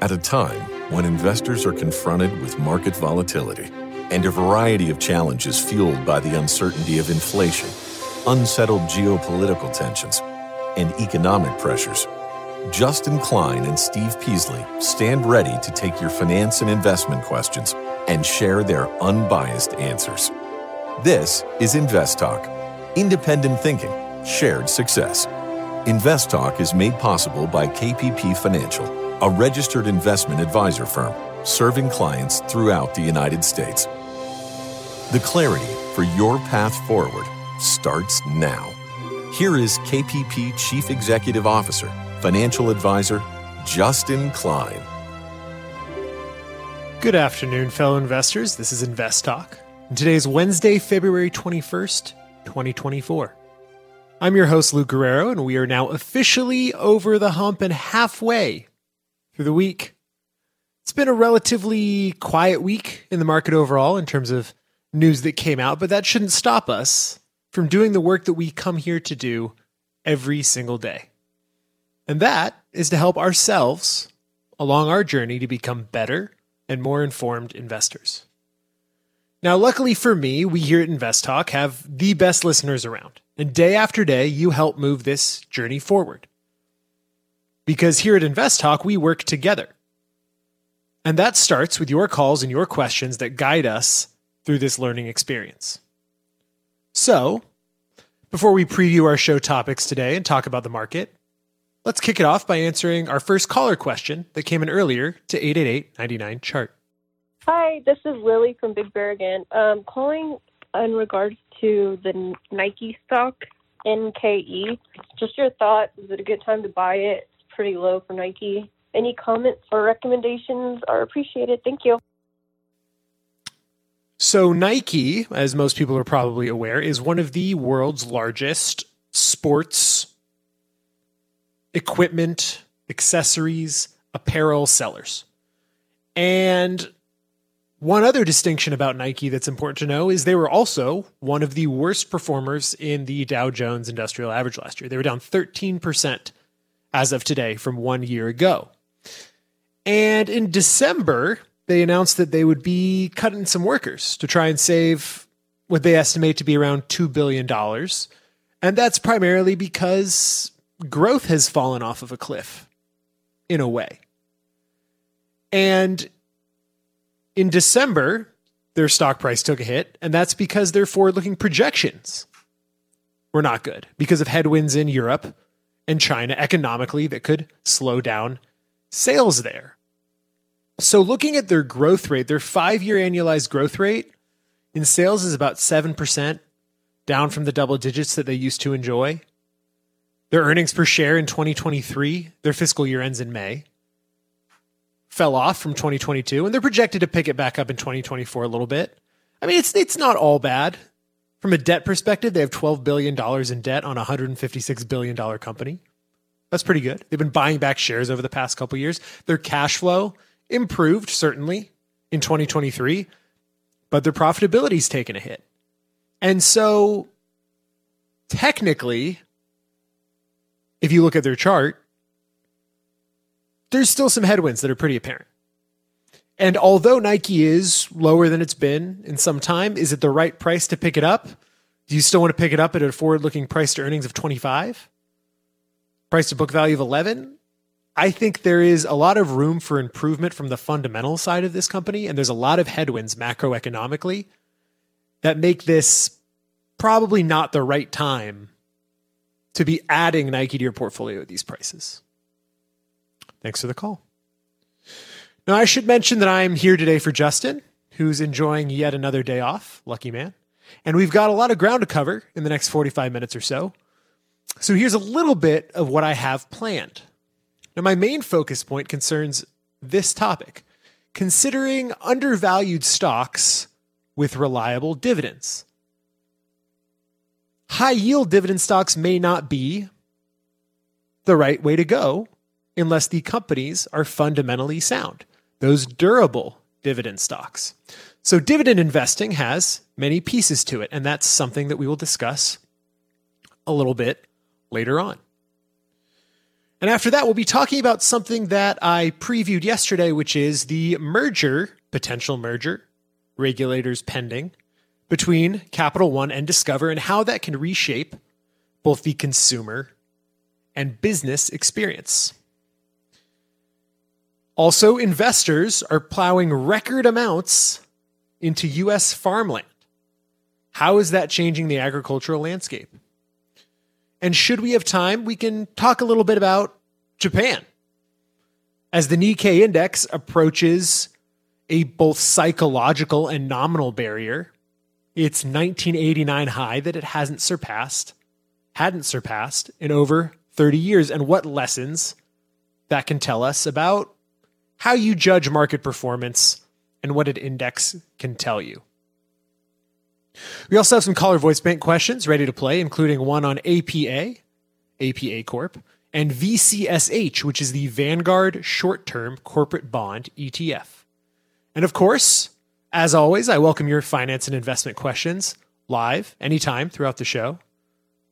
At a time when investors are confronted with market volatility and a variety of challenges fueled by the uncertainty of inflation, unsettled geopolitical tensions, and economic pressures, Justin Klein and Steve Peasley stand ready to take your finance and investment questions and share their unbiased answers. This is InvestTalk, independent thinking, shared success. InvestTalk is made possible by KPP Financial, a registered investment advisor firm serving clients throughout the United States. The clarity for your path forward starts now. Here is KPP Chief Executive Officer, Financial Advisor, Justin Klein. Good afternoon, fellow investors. This is InvestTalk. Today is Wednesday, February 21st, 2024. I'm your host, Luke Guerrero, and we are now officially over the hump and halfway through the week. It's been a relatively quiet week in the market overall in terms of news that came out, but that shouldn't stop us from doing the work that we come here to do every single day. And that is to help ourselves along our journey to become better and more informed investors. Now, luckily for me, we here at InvestTalk have the best listeners around. And day after day, you help move this journey forward. Because here at InvestTalk, we work together. And that starts with your calls and your questions that guide us through this learning experience. So, before we preview our show topics today and talk about the market, let's kick it off by answering our first caller question that came in earlier to 888-99-CHART. Hi, this is Lily from Big Bear again. Calling in regards to the Nike stock, NKE. Just your thought, is it a good time to buy it? It's pretty low for Nike. Any comments or recommendations are appreciated. Thank you. So Nike, as most people are probably aware, is one of the world's largest sports equipment, accessories, apparel sellers. And one other distinction about Nike that's important to know is they were also one of the worst performers in the Dow Jones Industrial Average last year. They were down 13% as of today from 1 year ago. And in December, they announced that they would be cutting some workers to try and save what they estimate to be around $2 billion. And that's primarily because growth has fallen off of a cliff in a way. And in December, their stock price took a hit, and that's because their forward-looking projections were not good because of headwinds in Europe and China economically that could slow down sales there. So looking at their growth rate, their five-year annualized growth rate in sales is about 7%, down from the double digits that they used to enjoy. Their earnings per share in 2023, their fiscal year ends in May, fell off from 2022, and they're projected to pick it back up in 2024 a little bit. I mean, it's not all bad. From a debt perspective, they have $12 billion in debt on a $156 billion company. That's pretty good. They've been buying back shares over the past couple of years. Their cash flow improved, certainly, in 2023, but their profitability's taken a hit. And so, technically, if you look at their chart, there's still some headwinds that are pretty apparent. And although Nike is lower than it's been in some time, is it the right price to pick it up? Do you still want to pick it up at a forward-looking price to earnings of 25? Price to book value of 11? I think there is a lot of room for improvement from the fundamental side of this company, and there's a lot of headwinds macroeconomically that make this probably not the right time to be adding Nike to your portfolio at these prices. Thanks for the call. Now, I should mention that I'm here today for Justin, who's enjoying yet another day off. Lucky man. And we've got a lot of ground to cover in the next 45 minutes or so. So here's a little bit of what I have planned. Now, my main focus point concerns this topic: considering undervalued stocks with reliable dividends. High-yield dividend stocks may not be the right way to go unless the companies are fundamentally sound, those durable dividend stocks. So dividend investing has many pieces to it, and that's something that we will discuss a little bit later on. And after that, we'll be talking about something that I previewed yesterday, which is the merger, potential merger, regulators pending, between Capital One and Discover and how that can reshape both the consumer and business experience. Also, investors are plowing record amounts into U.S. farmland. How is that changing the agricultural landscape? And should we have time, we can talk a little bit about Japan as the Nikkei index approaches a both psychological and nominal barrier. Its 1989 high that it hadn't surpassed in over 30 years, and what lessons that can tell us about how you judge market performance and what an index can tell you. We also have some caller voice bank questions ready to play, including one on APA Corp., and VCSH, which is the Vanguard Short-Term Corporate Bond ETF. And of course, as always, I welcome your finance and investment questions live anytime throughout the show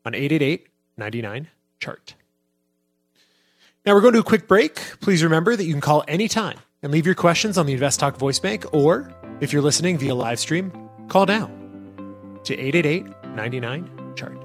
on 888-99-CHART. Now we're going to a quick break. Please remember that you can call anytime and leave your questions on the InvestTalk voice bank, or if you're listening via live stream, call now to 888-99-CHART.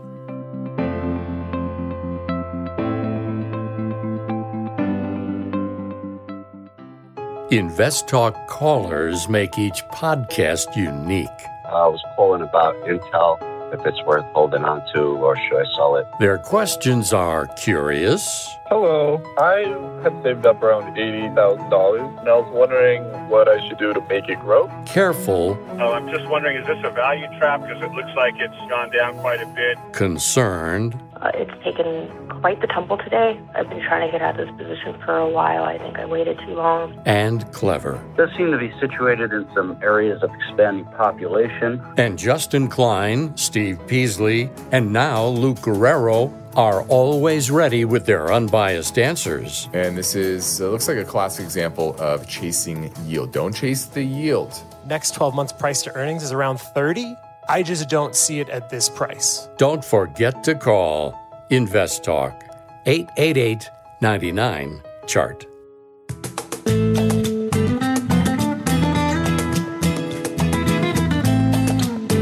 InvestTalk callers make each podcast unique. I was calling about Intel, if it's worth holding on to or should I sell it. Their questions are curious. Hello, I have saved up around $80,000 and I was wondering what I should do to make it grow. Careful. I'm just wondering, is this a value trap? Because it looks like it's gone down quite a bit. Concerned. It's taken quite the tumble today. I've been trying to get out of this position for a while. I think I waited too long. And clever. It does seem to be situated in some areas of expanding population. And Justin Klein, Steve Peasley, and now Luke Guerrero are always ready with their unbiased answers. And this is looks like a classic example of chasing yield. Don't chase the yield. Next 12 months price to earnings is around 30. I just don't see it at this price. Don't forget to call InvestTalk 888-99-CHART.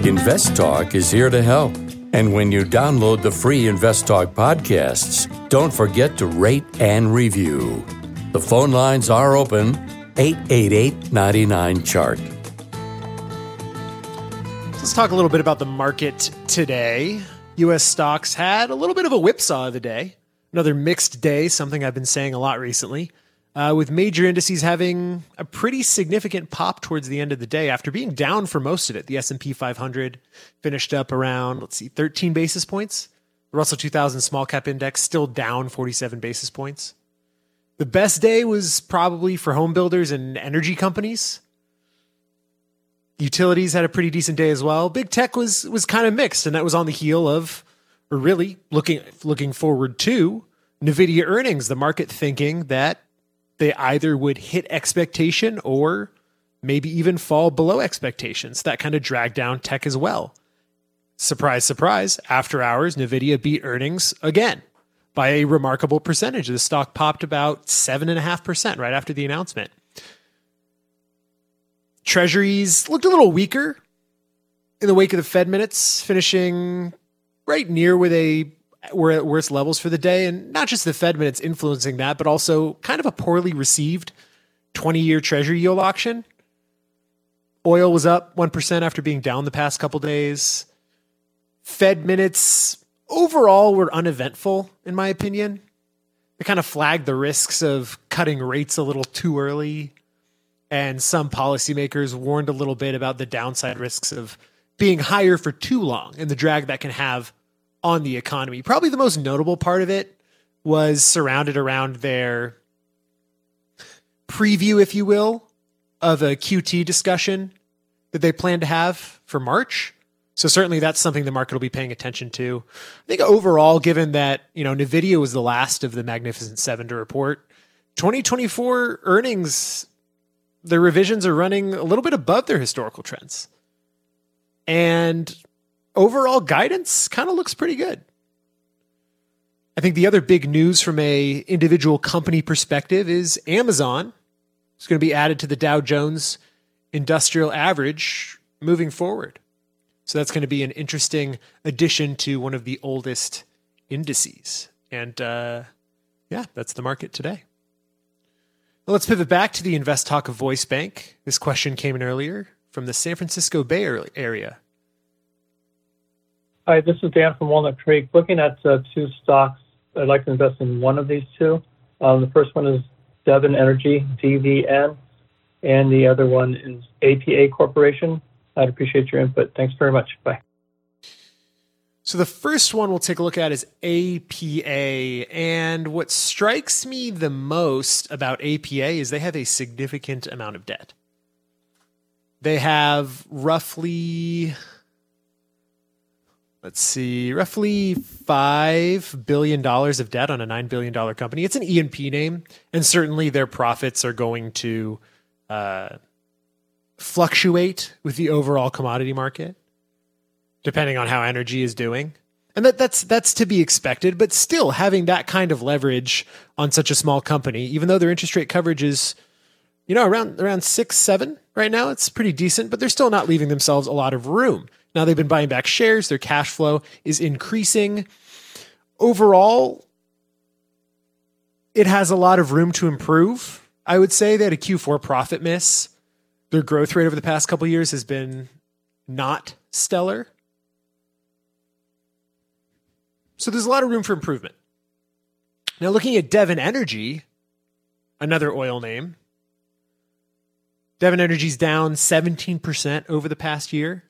InvestTalk is here to help. And when you download the free InvestTalk podcasts, don't forget to rate and review. The phone lines are open, 888-99-CHART. Let's talk a little bit about the market today. U.S. stocks had a little bit of a whipsaw of the day. Another mixed day, something I've been saying a lot recently, with major indices having a pretty significant pop towards the end of the day after being down for most of it. The S&P 500 finished up around, 13 basis points. The Russell 2000 small cap index still down 47 basis points. The best day was probably for home builders and energy companies. Utilities had a pretty decent day as well. Big tech was kind of mixed, and that was on the heel of, or really looking forward to, NVIDIA earnings, the market thinking that they either would hit expectation or maybe even fall below expectations. That kind of dragged down tech as well. Surprise, surprise, after hours, NVIDIA beat earnings again by a remarkable percentage. The stock popped about 7.5% right after the announcement. Treasuries looked a little weaker in the wake of the Fed minutes, finishing right near where they were at worst levels for the day. And not just the Fed minutes influencing that, but also kind of a poorly received 20-year Treasury yield auction. Oil was up 1% after being down the past couple days. Fed minutes overall were uneventful, in my opinion. They kind of flagged the risks of cutting rates a little too early. And some policymakers warned a little bit about the downside risks of being higher for too long and the drag that can have on the economy. Probably the most notable part of it was surrounded around their preview, if you will, of a QT discussion that they plan to have for March. So certainly that's something the market will be paying attention to. I think overall, given that, NVIDIA was the last of the Magnificent Seven to report, 2024 earnings, the revisions are running a little bit above their historical trends. And overall guidance kind of looks pretty good. I think the other big news from a individual company perspective is Amazon. It's going to be added to the Dow Jones Industrial Average moving forward. So that's going to be an interesting addition to one of the oldest indices. And yeah, that's the market today. Well, let's pivot back to the Invest Talk of Voice Bank. This question came in earlier from the San Francisco Bay Area. Hi, this is Dan from Walnut Creek. Looking at two stocks, I'd like to invest in one of these two. The first one is Devon Energy, DVN, and the other one is APA Corporation. I'd appreciate your input. Thanks very much. Bye. So the first one we'll take a look at is APA. And what strikes me the most about APA is they have a significant amount of debt. They have roughly, roughly $5 billion of debt on a $9 billion company. It's an E&P name, and certainly their profits are going to fluctuate with the overall commodity market, depending on how energy is doing. And that's to be expected, but still having that kind of leverage on such a small company, even though their interest rate coverage is, you know, around 6-7 right now, it's pretty decent, but they're still not leaving themselves a lot of room. Now they've been buying back shares, their cash flow is increasing. Overall, it has a lot of room to improve. I would say they had a Q4 profit miss. Their growth rate over the past couple of years has been not stellar. So there's a lot of room for improvement. Now looking at Devon Energy, another oil name. Devon Energy's down 17% over the past year.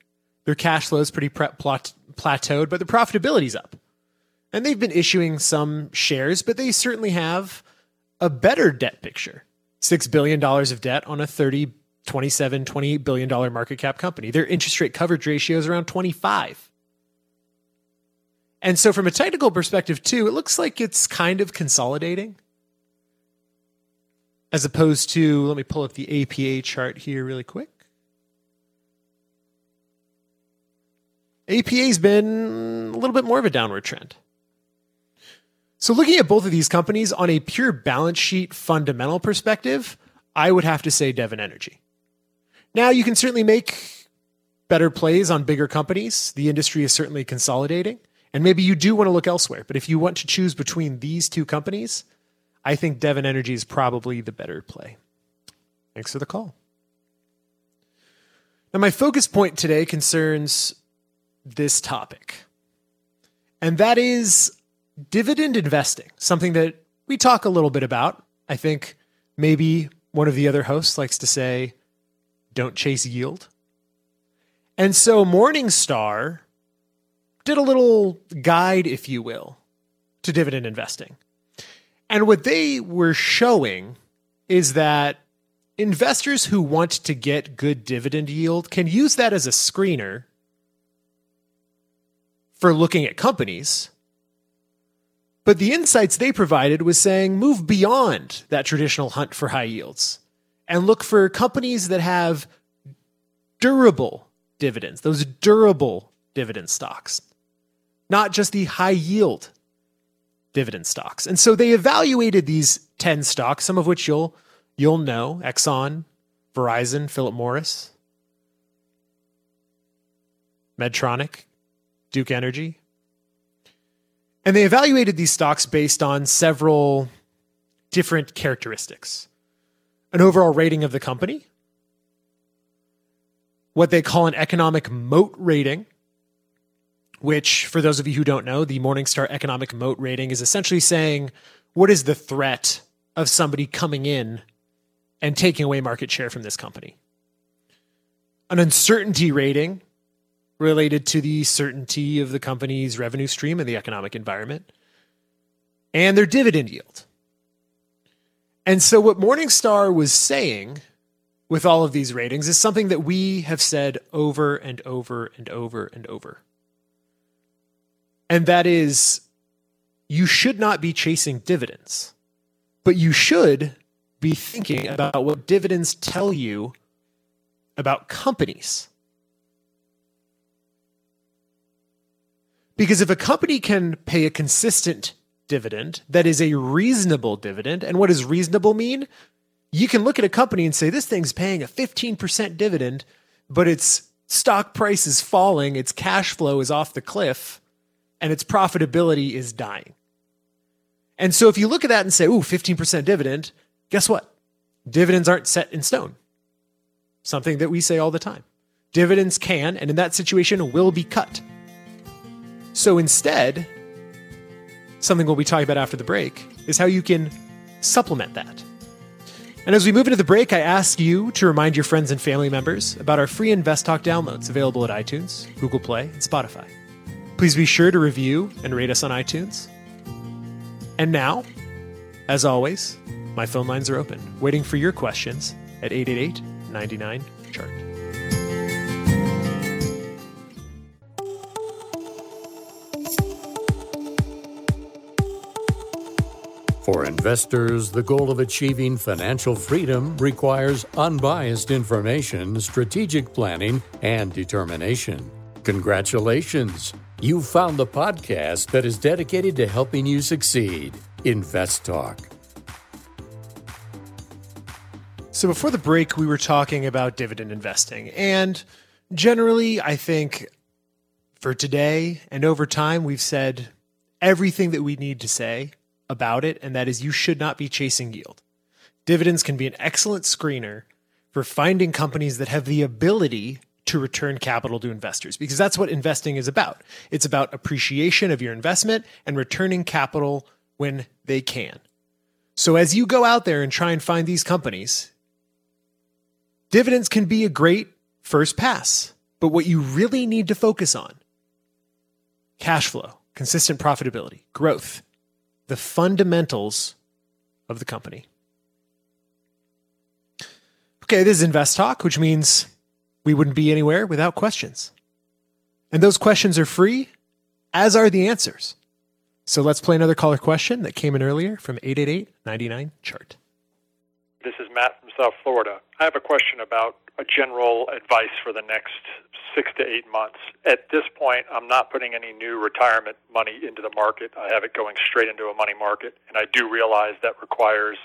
Their cash flow is pretty plateaued, but their profitability's up. And they've been issuing some shares, but they certainly have a better debt picture. $6 billion of debt on a $28 billion market cap company. Their interest rate coverage ratio is around 25. And so from a technical perspective too, it looks like it's kind of consolidating as opposed to, let me pull up the APA chart here really quick. APA's been a little bit more of a downward trend. So looking at both of these companies on a pure balance sheet fundamental perspective, I would have to say Devon Energy. Now you can certainly make better plays on bigger companies. The industry is certainly consolidating. And maybe you do want to look elsewhere, but if you want to choose between these two companies, I think Devon Energy is probably the better play. Thanks for the call. Now, my focus point today concerns this topic, and that is dividend investing, something that we talk a little bit about. I think maybe one of the other hosts likes to say, don't chase yield. And so Morningstar did a little guide, if you will, to dividend investing. And what they were showing is that investors who want to get good dividend yield can use that as a screener for looking at companies. But the insights they provided was saying, move beyond that traditional hunt for high yields and look for companies that have durable dividends, those durable dividend stocks, not just the high yield dividend stocks. And so they evaluated these 10 stocks, some of which you'll know, Exxon, Verizon, Philip Morris, Medtronic, Duke Energy. And they evaluated these stocks based on several different characteristics. An overall rating of the company, what they call an economic moat rating, which, for those of you who don't know, the Morningstar Economic Moat Rating is essentially saying, what is the threat of somebody coming in and taking away market share from this company? An uncertainty rating related to the certainty of the company's revenue stream and the economic environment, and their dividend yield. And so what Morningstar was saying with all of these ratings is something that we have said over and over and over and over. And that is, you should not be chasing dividends, but you should be thinking about what dividends tell you about companies. Because if a company can pay a consistent dividend that is a reasonable dividend. And what does reasonable mean? You can look at a company and say, this thing's paying a 15% dividend, but its stock price is falling, its cash flow is off the cliff, and its profitability is dying. And so if you look at that and say, ooh, 15% dividend, guess what? Dividends aren't set in stone. Something that we say all the time. Dividends can, and in that situation, will be cut. So instead, something we'll be talking about after the break is how you can supplement that. And as we move into the break, I ask you to remind your friends and family members about our free InvestTalk downloads available at iTunes, Google Play, and Spotify. Please be sure to review and rate us on iTunes. And now, as always, my phone lines are open, waiting for your questions at 888-99-CHART. For investors, the goal of achieving financial freedom requires unbiased information, strategic planning, and determination. Congratulations! You found the podcast that is dedicated to helping you succeed. InvestTalk. So before the break, we were talking about dividend investing. And generally, I think for today and over time, we've said everything that we need to say about it, and that is you should not be chasing yield. Dividends can be an excellent screener for finding companies that have the ability to return capital to investors, because that's what investing is about. It's about appreciation of your investment and returning capital when they can. So as you go out there and try and find these companies, dividends can be a great first pass, but what you really need to focus on: cash flow, consistent profitability, growth, the fundamentals of the company. Okay, this is Invest Talk, which means we wouldn't be anywhere without questions. And those questions are free, as are the answers. So let's play another caller question that came in earlier from 888-99-CHART. This is Matt from South Florida. I have a question about a general advice for the next 6 to 8 months. At this point, I'm not putting any new retirement money into the market. I have it going straight into a money market, and I do realize that requires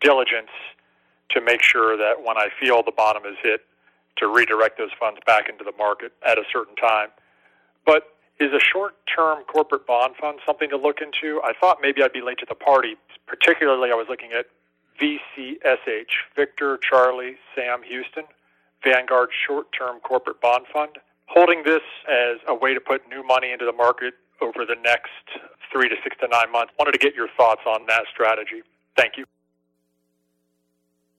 diligence to make sure that when I feel the bottom is hit, to redirect those funds back into the market at a certain time. But is a short-term corporate bond fund something to look into? I thought maybe I'd be late to the party. Particularly, I was looking at VCSH, Victor, Charlie, Sam, Houston, Vanguard Short-Term Corporate Bond Fund. Holding this as a way to put new money into the market over the next 3 to 6 to 9 months. Wanted to get your thoughts on that strategy. Thank you.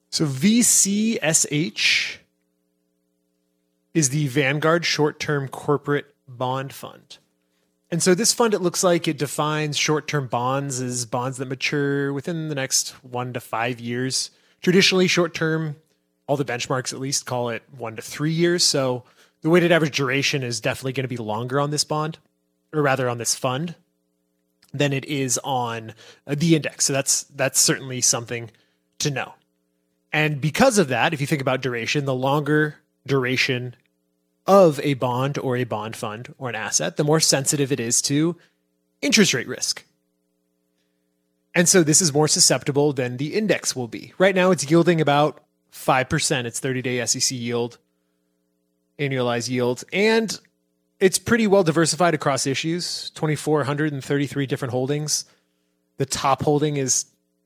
So VCSH is the Vanguard Short-Term Corporate Bond Fund. And so this fund, it looks like it defines short-term bonds as bonds that mature within the next 1 to 5 years. Traditionally, short-term, all the benchmarks at least call it 1 to 3 years. So the weighted average duration is definitely going to be longer on this bond, or rather on this fund, than it is on the index. So that's certainly something to know. And because of that, if you think about duration, the longer duration of a bond or a bond fund or an asset, the more sensitive it is to interest rate risk. And so this is more susceptible than the index will be. Right now it's yielding about 5%. It's 30-day SEC yield, annualized yield, and it's pretty well diversified across issues, 2,433 different holdings. The top holding is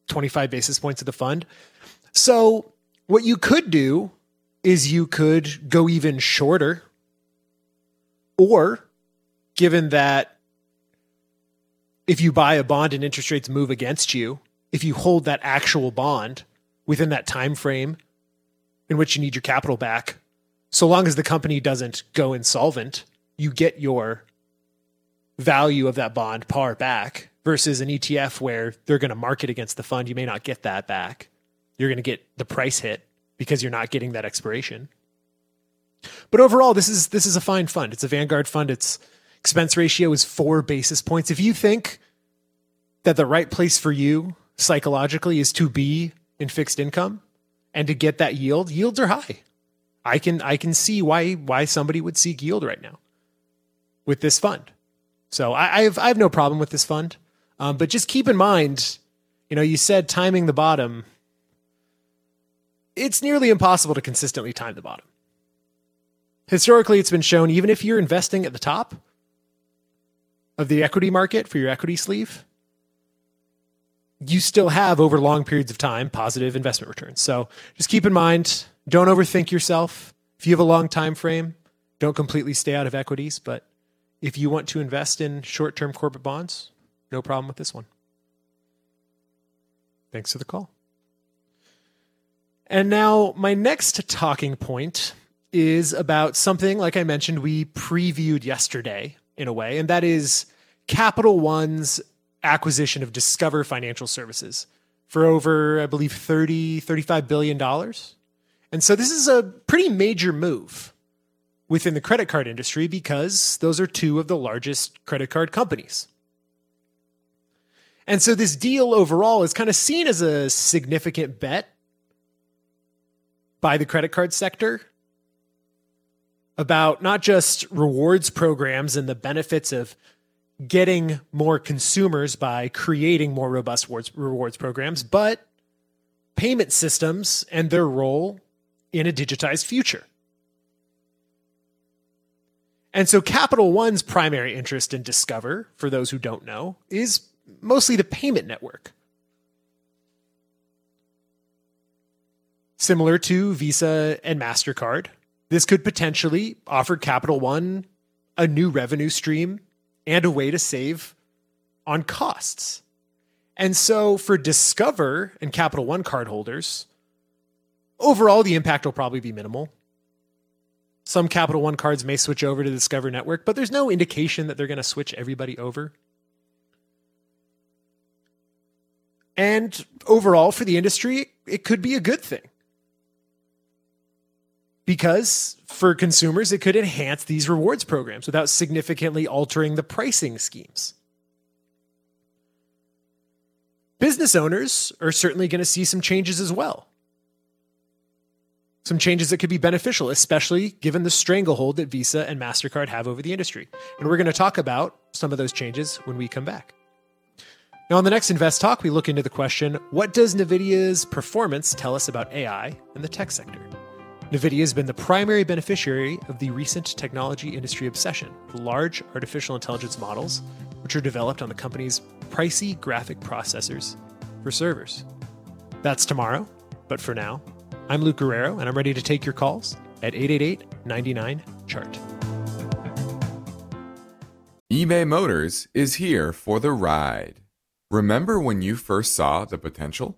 25 basis points of the fund. So what you could do is you could go even shorter, or given that if you buy a bond and interest rates move against you, if you hold that actual bond within that time frame in which you need your capital back, so long as the company doesn't go insolvent, you get your value of that bond par back, versus an ETF where they're going to market against the fund. You may not get that back. You're going to get the price hit because you're not getting that expiration. But overall, this is a fine fund. It's a Vanguard fund. Its expense ratio is 4 basis points. If you think that the right place for you psychologically is to be in fixed income and to get that yield, yields are high. I can see why somebody would seek yield right now with this fund. So I have no problem with this fund. But just keep in mind, you know, you said timing the bottom. It's nearly impossible to consistently time the bottom. Historically, it's been shown, even if you're investing at the top of the equity market for your equity sleeve, you still have over long periods of time positive investment returns. So just keep in mind, don't overthink yourself. If you have a long time frame, don't completely stay out of equities. But if you want to invest in short-term corporate bonds, no problem with this one. Thanks for the call. And now my next talking point is about something, like I mentioned, we previewed yesterday in a way, and that is Capital One's acquisition of Discover Financial Services for over, I believe, $35 billion. And so this is a pretty major move within the credit card industry because those are two of the largest credit card companies. And so this deal overall is kind of seen as a significant bet by the credit card sector about not just rewards programs and the benefits of getting more consumers by creating more robust rewards programs, but payment systems and their role in a digitized future. And so Capital One's primary interest in Discover, for those who don't know, is mostly the payment network, similar to Visa and MasterCard. This could potentially offer Capital One a new revenue stream and a way to save on costs. And so for Discover and Capital One cardholders, overall the impact will probably be minimal. Some Capital One cards may switch over to the Discover network, but there's no indication that they're going to switch everybody over. And overall for the industry, it could be a good thing, because for consumers, it could enhance these rewards programs without significantly altering the pricing schemes. Business owners are certainly going to see some changes as well. Some changes that could be beneficial, especially given the stranglehold that Visa and MasterCard have over the industry. And we're going to talk about some of those changes when we come back. Now, on the next Invest Talk, we look into the question, what does NVIDIA's performance tell us about AI in the tech sector? NVIDIA has been the primary beneficiary of the recent technology industry obsession with large artificial intelligence models, which are developed on the company's pricey graphic processors for servers. That's tomorrow, but for now, I'm Luke Guerrero, and I'm ready to take your calls at 888-99-CHART. eBay Motors is here for the ride. Remember when you first saw the potential?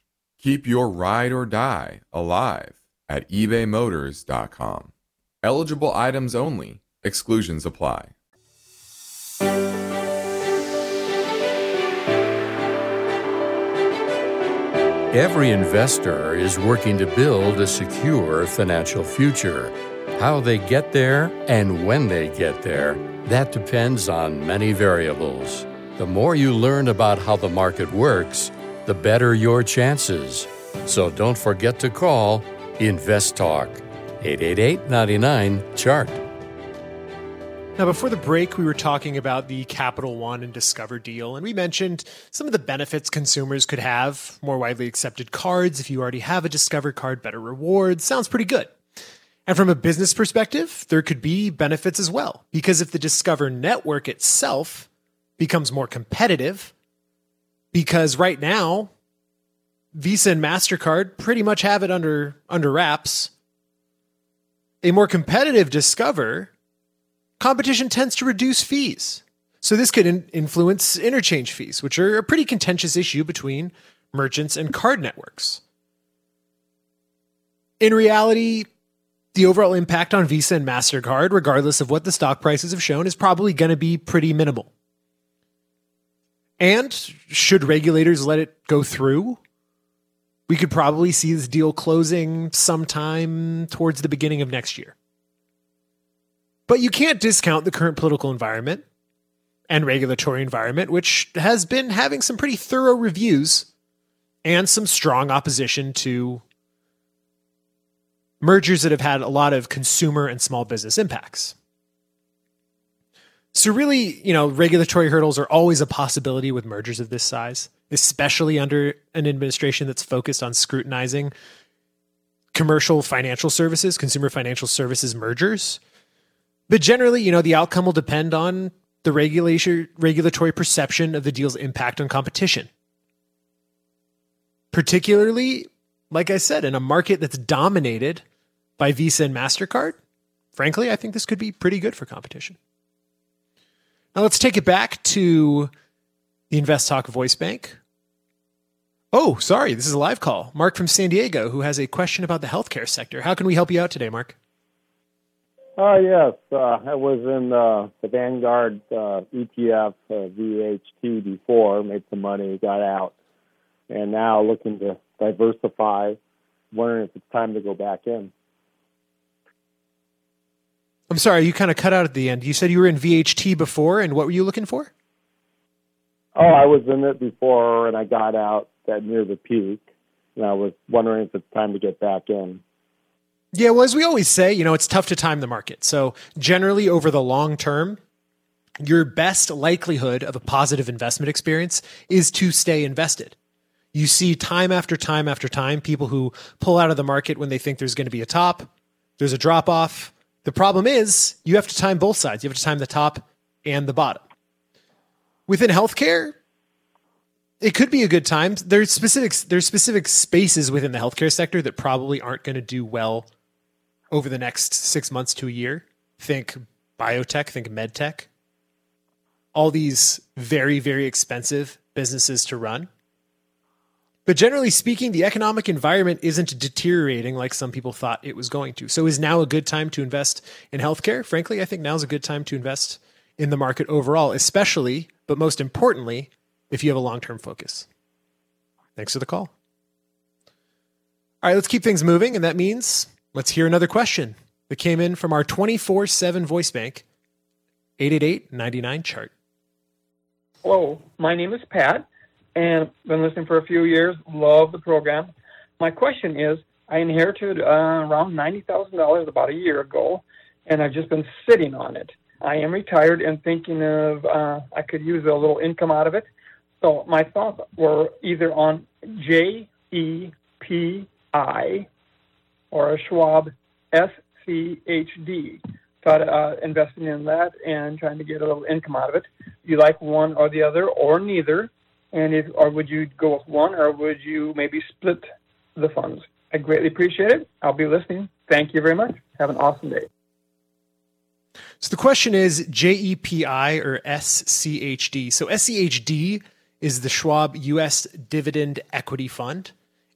Keep your ride or die alive at ebaymotors.com. Eligible items only. Exclusions apply. Every investor is working to build a secure financial future. How they get there and when they get there, that depends on many variables. The more you learn about how the market works, the better your chances. So don't forget to call InvestTalk, 888-99-CHART. Now, before the break, we were talking about the Capital One and Discover deal, and we mentioned some of the benefits consumers could have, more widely accepted cards. If you already have a Discover card, better rewards. Sounds pretty good. And from a business perspective, there could be benefits as well, because if the Discover network itself becomes more competitive, because right now, Visa and MasterCard pretty much have it under wraps. A more competitive Discover, competition tends to reduce fees. So this could influence interchange fees, which are a pretty contentious issue between merchants and card networks. In reality, the overall impact on Visa and MasterCard, regardless of what the stock prices have shown, is probably going to be pretty minimal. And should regulators let it go through, we could probably see this deal closing sometime towards the beginning of next year. But you can't discount the current political environment and regulatory environment, which has been having some pretty thorough reviews and some strong opposition to mergers that have had a lot of consumer and small business impacts. So really, regulatory hurdles are always a possibility with mergers of this size, especially under an administration that's focused on scrutinizing commercial financial services, consumer financial services mergers. But generally, the outcome will depend on the regulatory perception of the deal's impact on competition. Particularly, like I said, in a market that's dominated by Visa and MasterCard, frankly, I think this could be pretty good for competition. Now let's take it back to the InvestTalk voice bank. Oh, sorry, this is a live call. Mark from San Diego, who has a question about the healthcare sector. How can we help you out today, Mark? Yes, I was in the Vanguard ETF, VHT, before, made some money, got out, and now looking to diversify, wondering if it's time to go back in. I'm sorry, you kind of cut out at the end. You said you were in VHT before, and what were you looking for? Oh, I was in it before, and I got out at near the peak, and I was wondering if it's time to get back in. Yeah, well, as we always say, it's tough to time the market. So generally over the long term, your best likelihood of a positive investment experience is to stay invested. You see time after time after time, people who pull out of the market when they think there's going to be a top, there's a drop off. The problem is you have to time both sides. You have to time the top and the bottom. Within healthcare, it could be a good time. There's specific spaces within the healthcare sector that probably aren't going to do well over the next 6 months to a year. Think biotech, think medtech. All these very, very expensive businesses to run. But generally speaking, the economic environment isn't deteriorating like some people thought it was going to. So is now a good time to invest in healthcare? Frankly, I think now's a good time to invest in the market overall, especially, but most importantly, if you have a long-term focus. Thanks for the call. All right, let's keep things moving. And that means let's hear another question that came in from our 24/7 voice bank, 888-99-CHART. Hello, my name is Pat, and I've been listening for a few years. Love the program. My question is, I inherited around $90,000 about a year ago, and I've just been sitting on it. I am retired and thinking of I could use a little income out of it. So my thoughts were either on JEPI or a Schwab SCHD. Thought investing in that and trying to get a little income out of it. You like one or the other or neither? And would you go with one, or would you maybe split the funds? I greatly appreciate it. I'll be listening. Thank you very much. Have an awesome day. So the question is JEPI or SCHD. So SCHD is the Schwab US Dividend Equity Fund,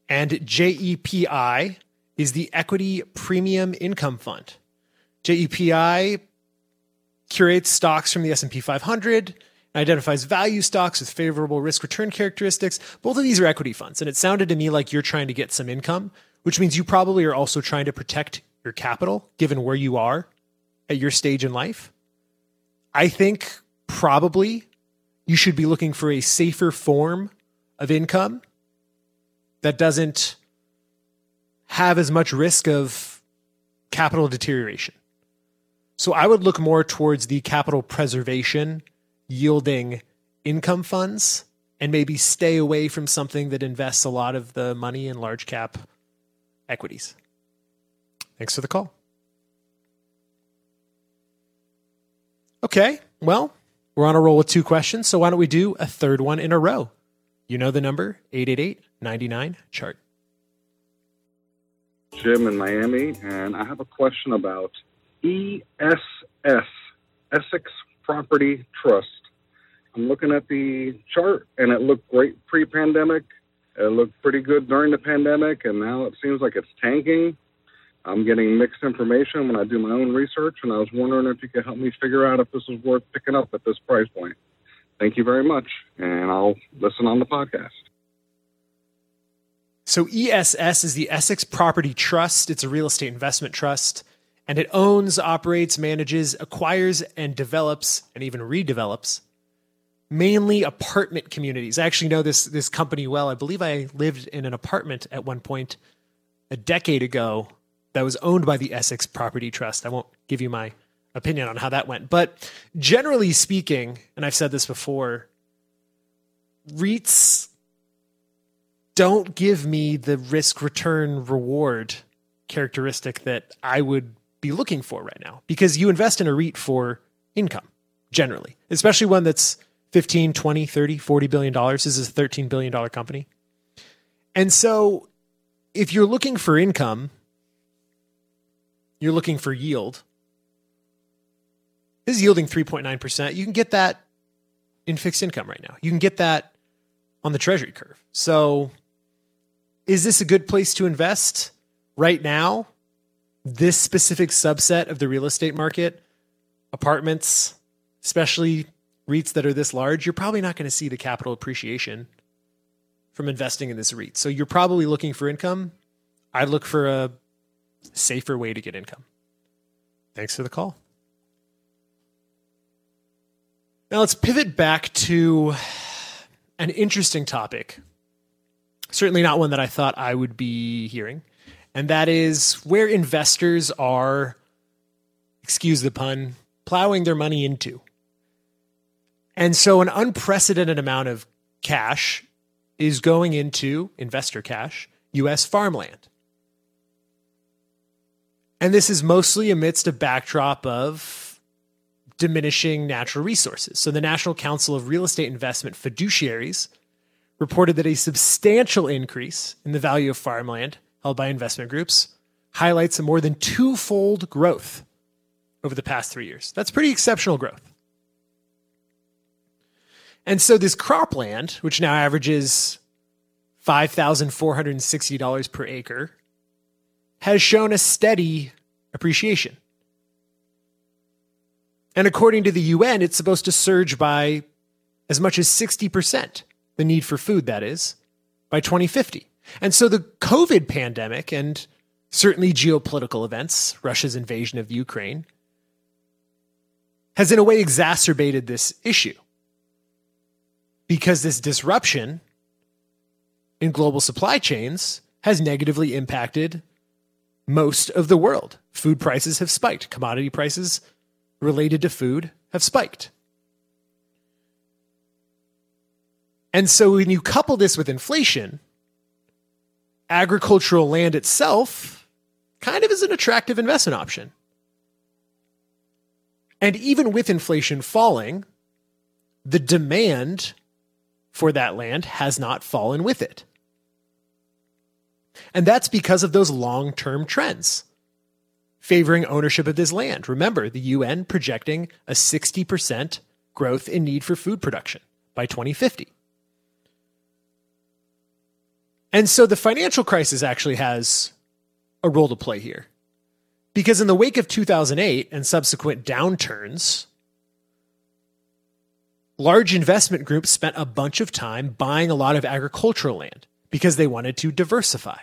and JEPI is the Equity Premium Income Fund. JEPI curates stocks from the S&P 500, identifies value stocks with favorable risk-return characteristics. Both of these are equity funds, and it sounded to me like you're trying to get some income, which means you probably are also trying to protect your capital, given where you are at your stage in life. I think probably you should be looking for a safer form of income that doesn't have as much risk of capital deterioration. So I would look more towards the capital preservation yielding income funds, and maybe stay away from something that invests a lot of the money in large cap equities. Thanks for the call. Okay, well, we're on a roll with two questions, so why don't we do a third one in a row? You know the number, 888-99-CHART. Jim in Miami, and I have a question about ESS, Essex Property Trust. I'm looking at the chart, and it looked great pre-pandemic. It looked pretty good during the pandemic, and now it seems like it's tanking. I'm getting mixed information when I do my own research, and I was wondering if you could help me figure out if this is worth picking up at this price point. Thank you very much, and I'll listen on the podcast. So ESS is the Essex Property Trust. It's a real estate investment trust, and it owns, operates, manages, acquires, and develops, and even redevelops, mainly apartment communities. I actually know this company well. I believe I lived in an apartment at one point a decade ago that was owned by the Essex Property Trust. I won't give you my opinion on how that went. But generally speaking, and I've said this before, REITs don't give me the risk return reward characteristic that I would be looking for right now, because you invest in a REIT for income generally, especially one that's 15, 20, 30, $40 billion. This is a $13 billion company. And so if you're looking for income, you're looking for yield. This is yielding 3.9%. You can get that in fixed income right now. You can get that on the treasury curve. So is this a good place to invest right now? This specific subset of the real estate market, apartments, especially REITs that are this large, you're probably not going to see the capital appreciation from investing in this REIT. So you're probably looking for income. I'd look for a safer way to get income. Thanks for the call. Now let's pivot back to an interesting topic, certainly not one that I thought I would be hearing, and that is where investors are, excuse the pun, plowing their money into. And so an unprecedented amount of cash is going into, investor cash, U.S. farmland. And this is mostly amidst a backdrop of diminishing natural resources. So the National Council of Real Estate Investment Fiduciaries reported that a substantial increase in the value of farmland held by investment groups highlights a more than twofold growth over the past 3 years. That's pretty exceptional growth. And so this cropland, which now averages $5,460 per acre, has shown a steady appreciation. And according to the UN, it's supposed to surge by as much as 60%, the need for food, that is, by 2050. And so the COVID pandemic and certainly geopolitical events, Russia's invasion of Ukraine, has in a way exacerbated this issue, because this disruption in global supply chains has negatively impacted most of the world. Food prices have spiked. Commodity prices related to food have spiked. And so when you couple this with inflation, agricultural land itself kind of is an attractive investment option. And even with inflation falling, the demand for that land has not fallen with it. And that's because of those long-term trends favoring ownership of this land. Remember, the UN projecting a 60% growth in need for food production by 2050. And so the financial crisis actually has a role to play here, because in the wake of 2008 and subsequent downturns, large investment groups spent a bunch of time buying a lot of agricultural land, because they wanted to diversify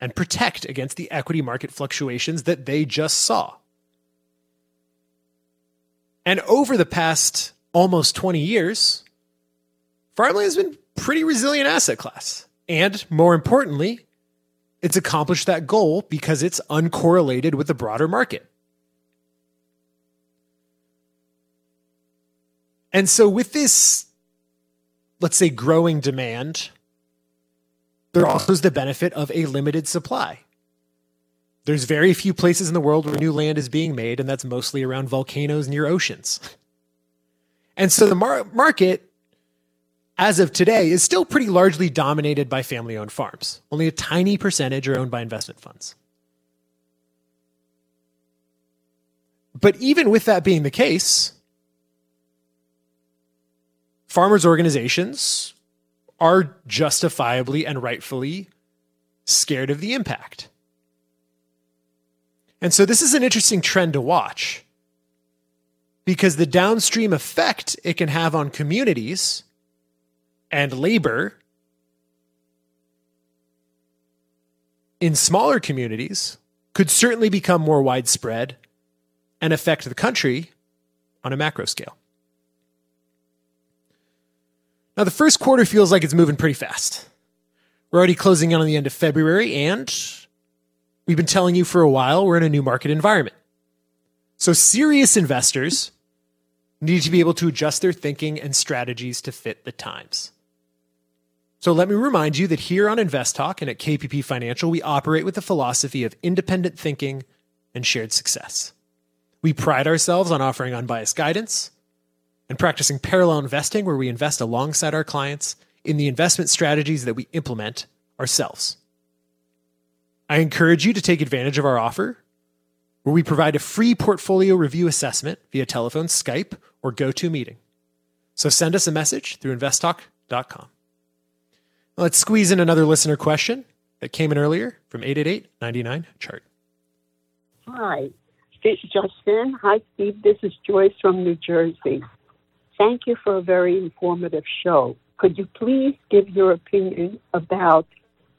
and protect against the equity market fluctuations that they just saw. And over the past almost 20 years, farmland has been a pretty resilient asset class. And more importantly, it's accomplished that goal because it's uncorrelated with the broader market. And so with this, let's say, growing demand, there also is the benefit of a limited supply. There's very few places in the world where new land is being made, and that's mostly around volcanoes near oceans. And so the market as of today, is still pretty largely dominated by family-owned farms. Only a tiny percentage are owned by investment funds. But even with that being the case, farmers' organizations are justifiably and rightfully scared of the impact. And so this is an interesting trend to watch, because the downstream effect it can have on communities and labor in smaller communities could certainly become more widespread and affect the country on a macro scale. Now, the first quarter feels like it's moving pretty fast. We're already closing in on the end of February, and we've been telling you for a while we're in a new market environment. So serious investors need to be able to adjust their thinking and strategies to fit the times. So let me remind you that here on InvestTalk and at KPP Financial, we operate with the philosophy of independent thinking and shared success. We pride ourselves on offering unbiased guidance and practicing parallel investing, where we invest alongside our clients in the investment strategies that we implement ourselves. I encourage you to take advantage of our offer, where we provide a free portfolio review assessment via telephone, Skype, or GoToMeeting. So send us a message through investtalk.com. Now let's squeeze in another listener question that came in earlier from 888-99-CHART. Hi, Justin. Hi, Steve. This is Joyce from New Jersey. Thank you for a very informative show. Could you please give your opinion about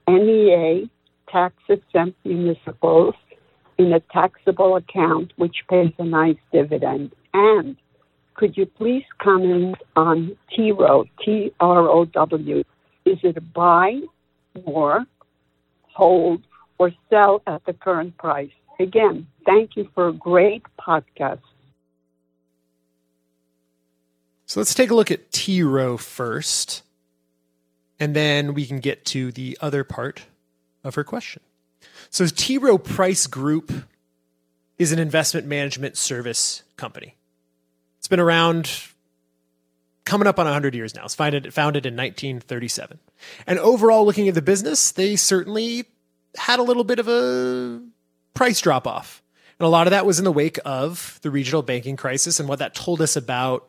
NEA, tax-exempt municipals, in a taxable account which pays a nice dividend? And could you please comment on T. Rowe, T-R-O-W? Is it a buy or hold or sell at the current price? Again, thank you for a great podcast. So let's take a look at T. Rowe first, and then we can get to the other part of her question. So T. Rowe Price Group is an investment management service company. It's been around coming up on 100 years now. It's founded in 1937. And overall, looking at the business, they certainly had a little bit of a price drop-off. And a lot of that was in the wake of the regional banking crisis and what that told us about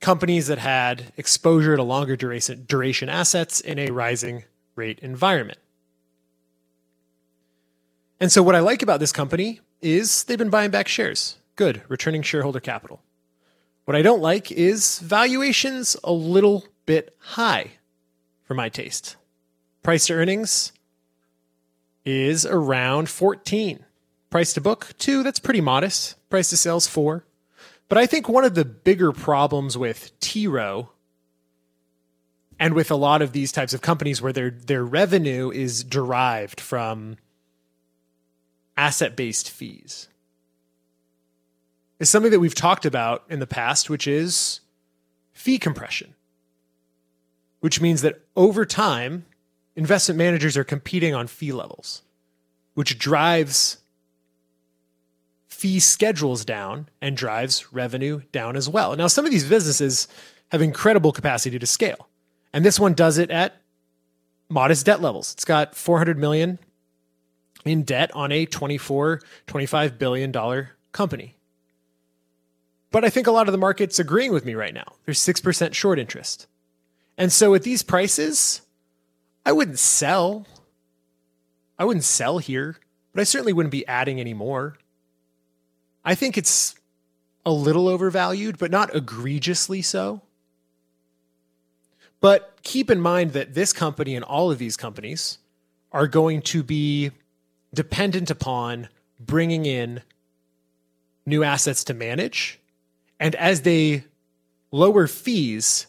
companies that had exposure to longer duration assets in a rising rate environment. And so what I like about this company is they've been buying back shares. Good, returning shareholder capital. What I don't like is valuations a little bit high for my taste. Price to earnings is around 14. Price to book, 2, that's pretty modest. Price to sales, 4. But I think one of the bigger problems with T. Rowe and with a lot of these types of companies where their revenue is derived from asset-based fees is something that we've talked about in the past, which is fee compression, which means that over time, investment managers are competing on fee levels, which drives fee schedules down and drives revenue down as well. Now, some of these businesses have incredible capacity to scale, and this one does it at modest debt levels. It's got $400 million in debt on a $24, $25 billion company. But I think a lot of the market's agreeing with me right now. There's 6% short interest. And so at these prices, I wouldn't sell. I wouldn't sell here, but I certainly wouldn't be adding any more. I think it's a little overvalued, but not egregiously so. But keep in mind that this company and all of these companies are going to be dependent upon bringing in new assets to manage. And as they lower fees,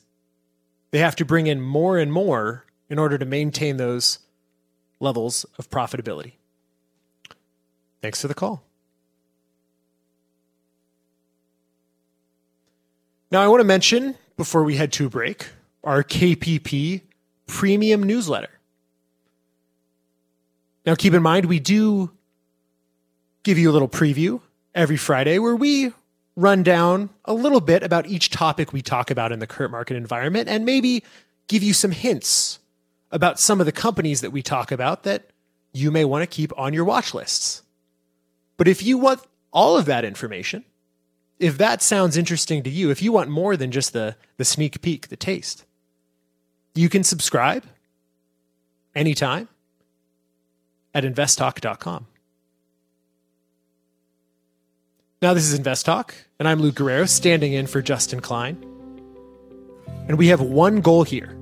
they have to bring in more and more in order to maintain those levels of profitability. Thanks for the call. Now, I want to mention, before we head to a break, our KPP Premium newsletter. Now, keep in mind, we do give you a little preview every Friday where we run down a little bit about each topic we talk about in the current market environment and maybe give you some hints about some of the companies that we talk about that you may want to keep on your watch lists. But if you want all of that information, if that sounds interesting to you, if you want more than just the sneak peek, the taste, you can subscribe anytime at investtalk.com. Now, this is InvestTalk, and I'm Luke Guerrero, standing in for Justin Klein. And we have one goal here,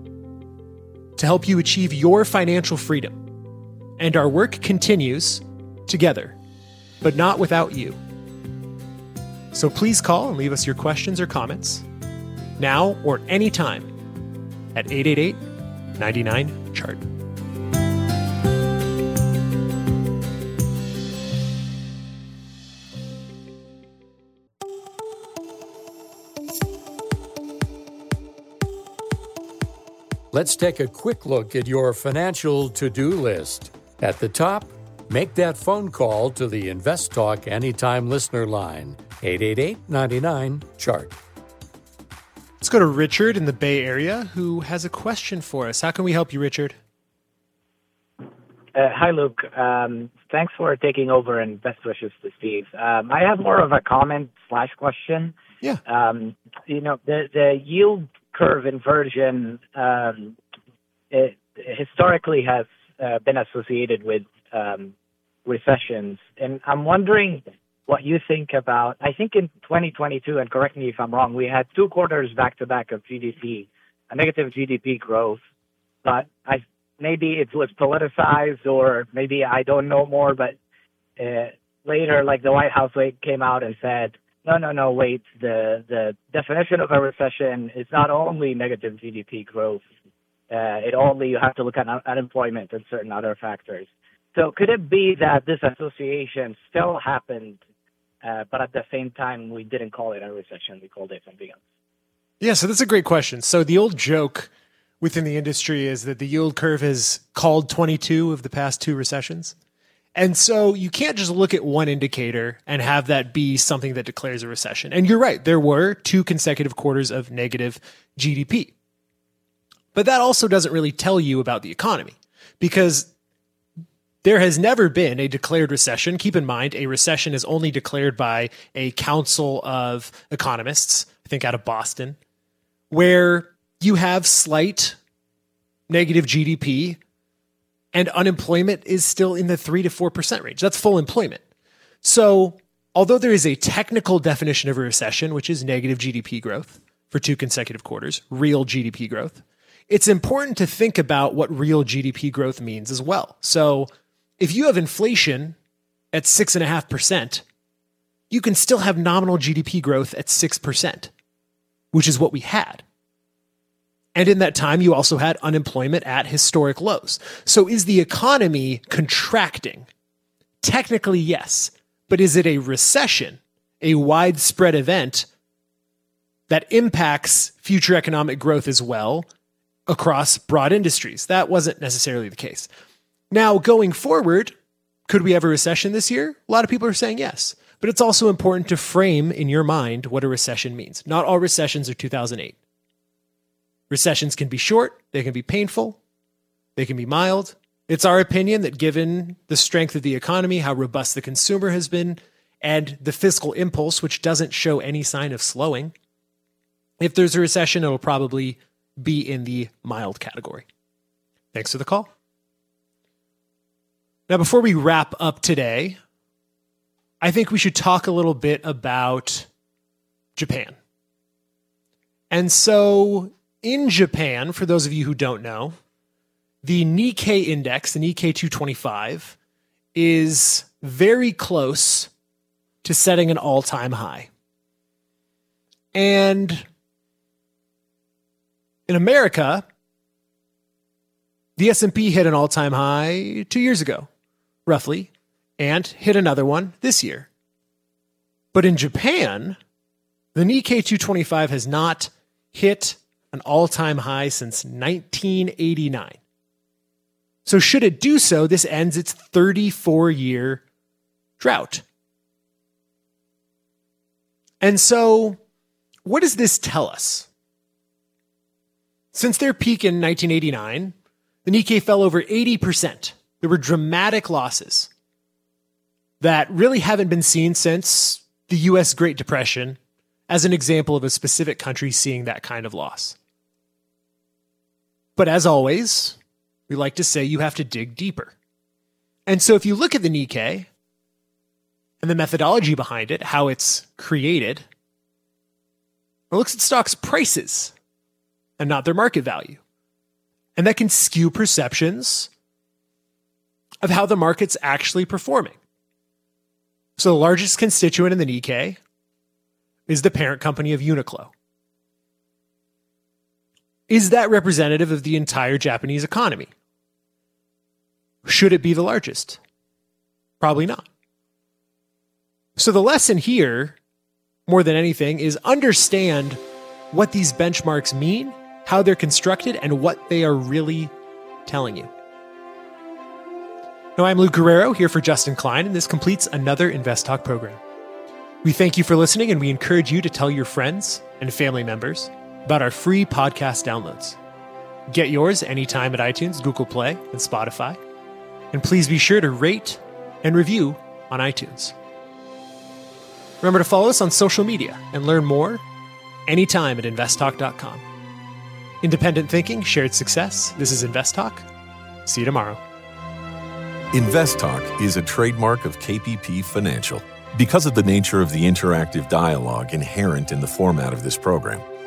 to help you achieve your financial freedom. And our work continues together, but not without you. So please call and leave us your questions or comments, now or anytime, at 888-99-CHART. Let's take a quick look at your financial to-do list. At the top, make that phone call to the InvestTalk Anytime listener line, 888-99-CHART. Let's go to Richard in the Bay Area, who has a question for us. How can we help you, Richard? Hi, Luke. Thanks for taking over, and best wishes to Steve. I have more of a comment/question. Yeah. The yield curve inversion historically has been associated with recessions. And I'm wondering what you think about, I think in 2022, and correct me if I'm wrong, we had 2 quarters back-to-back of GDP, a negative GDP growth. But maybe it was politicized, or maybe I don't know more, but later, like the White House came out and said, No, wait. The definition of a recession is not only negative GDP growth. You have to look at unemployment and certain other factors. So could it be that this association still happened, but at the same time, we didn't call it a recession, we called it something else? Yeah, so that's a great question. So the old joke within the industry is that the yield curve has called 22 of the past 2 recessions. And so you can't just look at one indicator and have that be something that declares a recession. And you're right, there were 2 consecutive quarters of negative GDP. But that also doesn't really tell you about the economy, because there has never been a declared recession. Keep in mind, a recession is only declared by a council of economists, I think out of Boston, where you have slight negative GDP and unemployment is still in the 3 to 4% range. That's full employment. So although there is a technical definition of a recession, which is negative GDP growth for 2 consecutive quarters, real GDP growth, it's important to think about what real GDP growth means as well. So if you have inflation at 6.5%, you can still have nominal GDP growth at 6%, which is what we had. And in that time, you also had unemployment at historic lows. So is the economy contracting? Technically, yes. But is it a recession, a widespread event that impacts future economic growth as well across broad industries? That wasn't necessarily the case. Now, going forward, could we have a recession this year? A lot of people are saying yes. But it's also important to frame in your mind what a recession means. Not all recessions are 2008. Recessions can be short, they can be painful, they can be mild. It's our opinion that given the strength of the economy, how robust the consumer has been, and the fiscal impulse, which doesn't show any sign of slowing, if there's a recession, it'll probably be in the mild category. Thanks for the call. Now, before we wrap up today, I think we should talk a little bit about Japan. And so in Japan, for those of you who don't know, the Nikkei index, the Nikkei 225, is very close to setting an all-time high. And in America, the S&P hit an all-time high 2 years ago, roughly, and hit another one this year. But in Japan, the Nikkei 225 has not hit an all-time high since 1989. So should it do so, this ends its 34-year drought. And so what does this tell us? Since their peak in 1989, the Nikkei fell over 80%. There were dramatic losses that really haven't been seen since the U.S. Great Depression as an example of a specific country seeing that kind of loss. But as always, we like to say you have to dig deeper. And so if you look at the Nikkei and the methodology behind it, how it's created, it looks at stocks' prices and not their market value. And that can skew perceptions of how the market's actually performing. So the largest constituent in the Nikkei is the parent company of Uniqlo. Is that representative of the entire Japanese economy? Should it be the largest? Probably not. So the lesson here, more than anything, is understand what these benchmarks mean, how they're constructed, and what they are really telling you. Now, I'm Luke Guerrero here for Justin Klein, and this completes another InvestTalk program. We thank you for listening, and we encourage you to tell your friends and family members about our free podcast downloads. Get yours anytime at iTunes, Google Play, and Spotify. And please be sure to rate and review on iTunes. Remember to follow us on social media and learn more anytime at investtalk.com. Independent thinking, shared success. This is InvestTalk. See you tomorrow. InvestTalk is a trademark of KPP Financial. Because of the nature of the interactive dialogue inherent in the format of this program,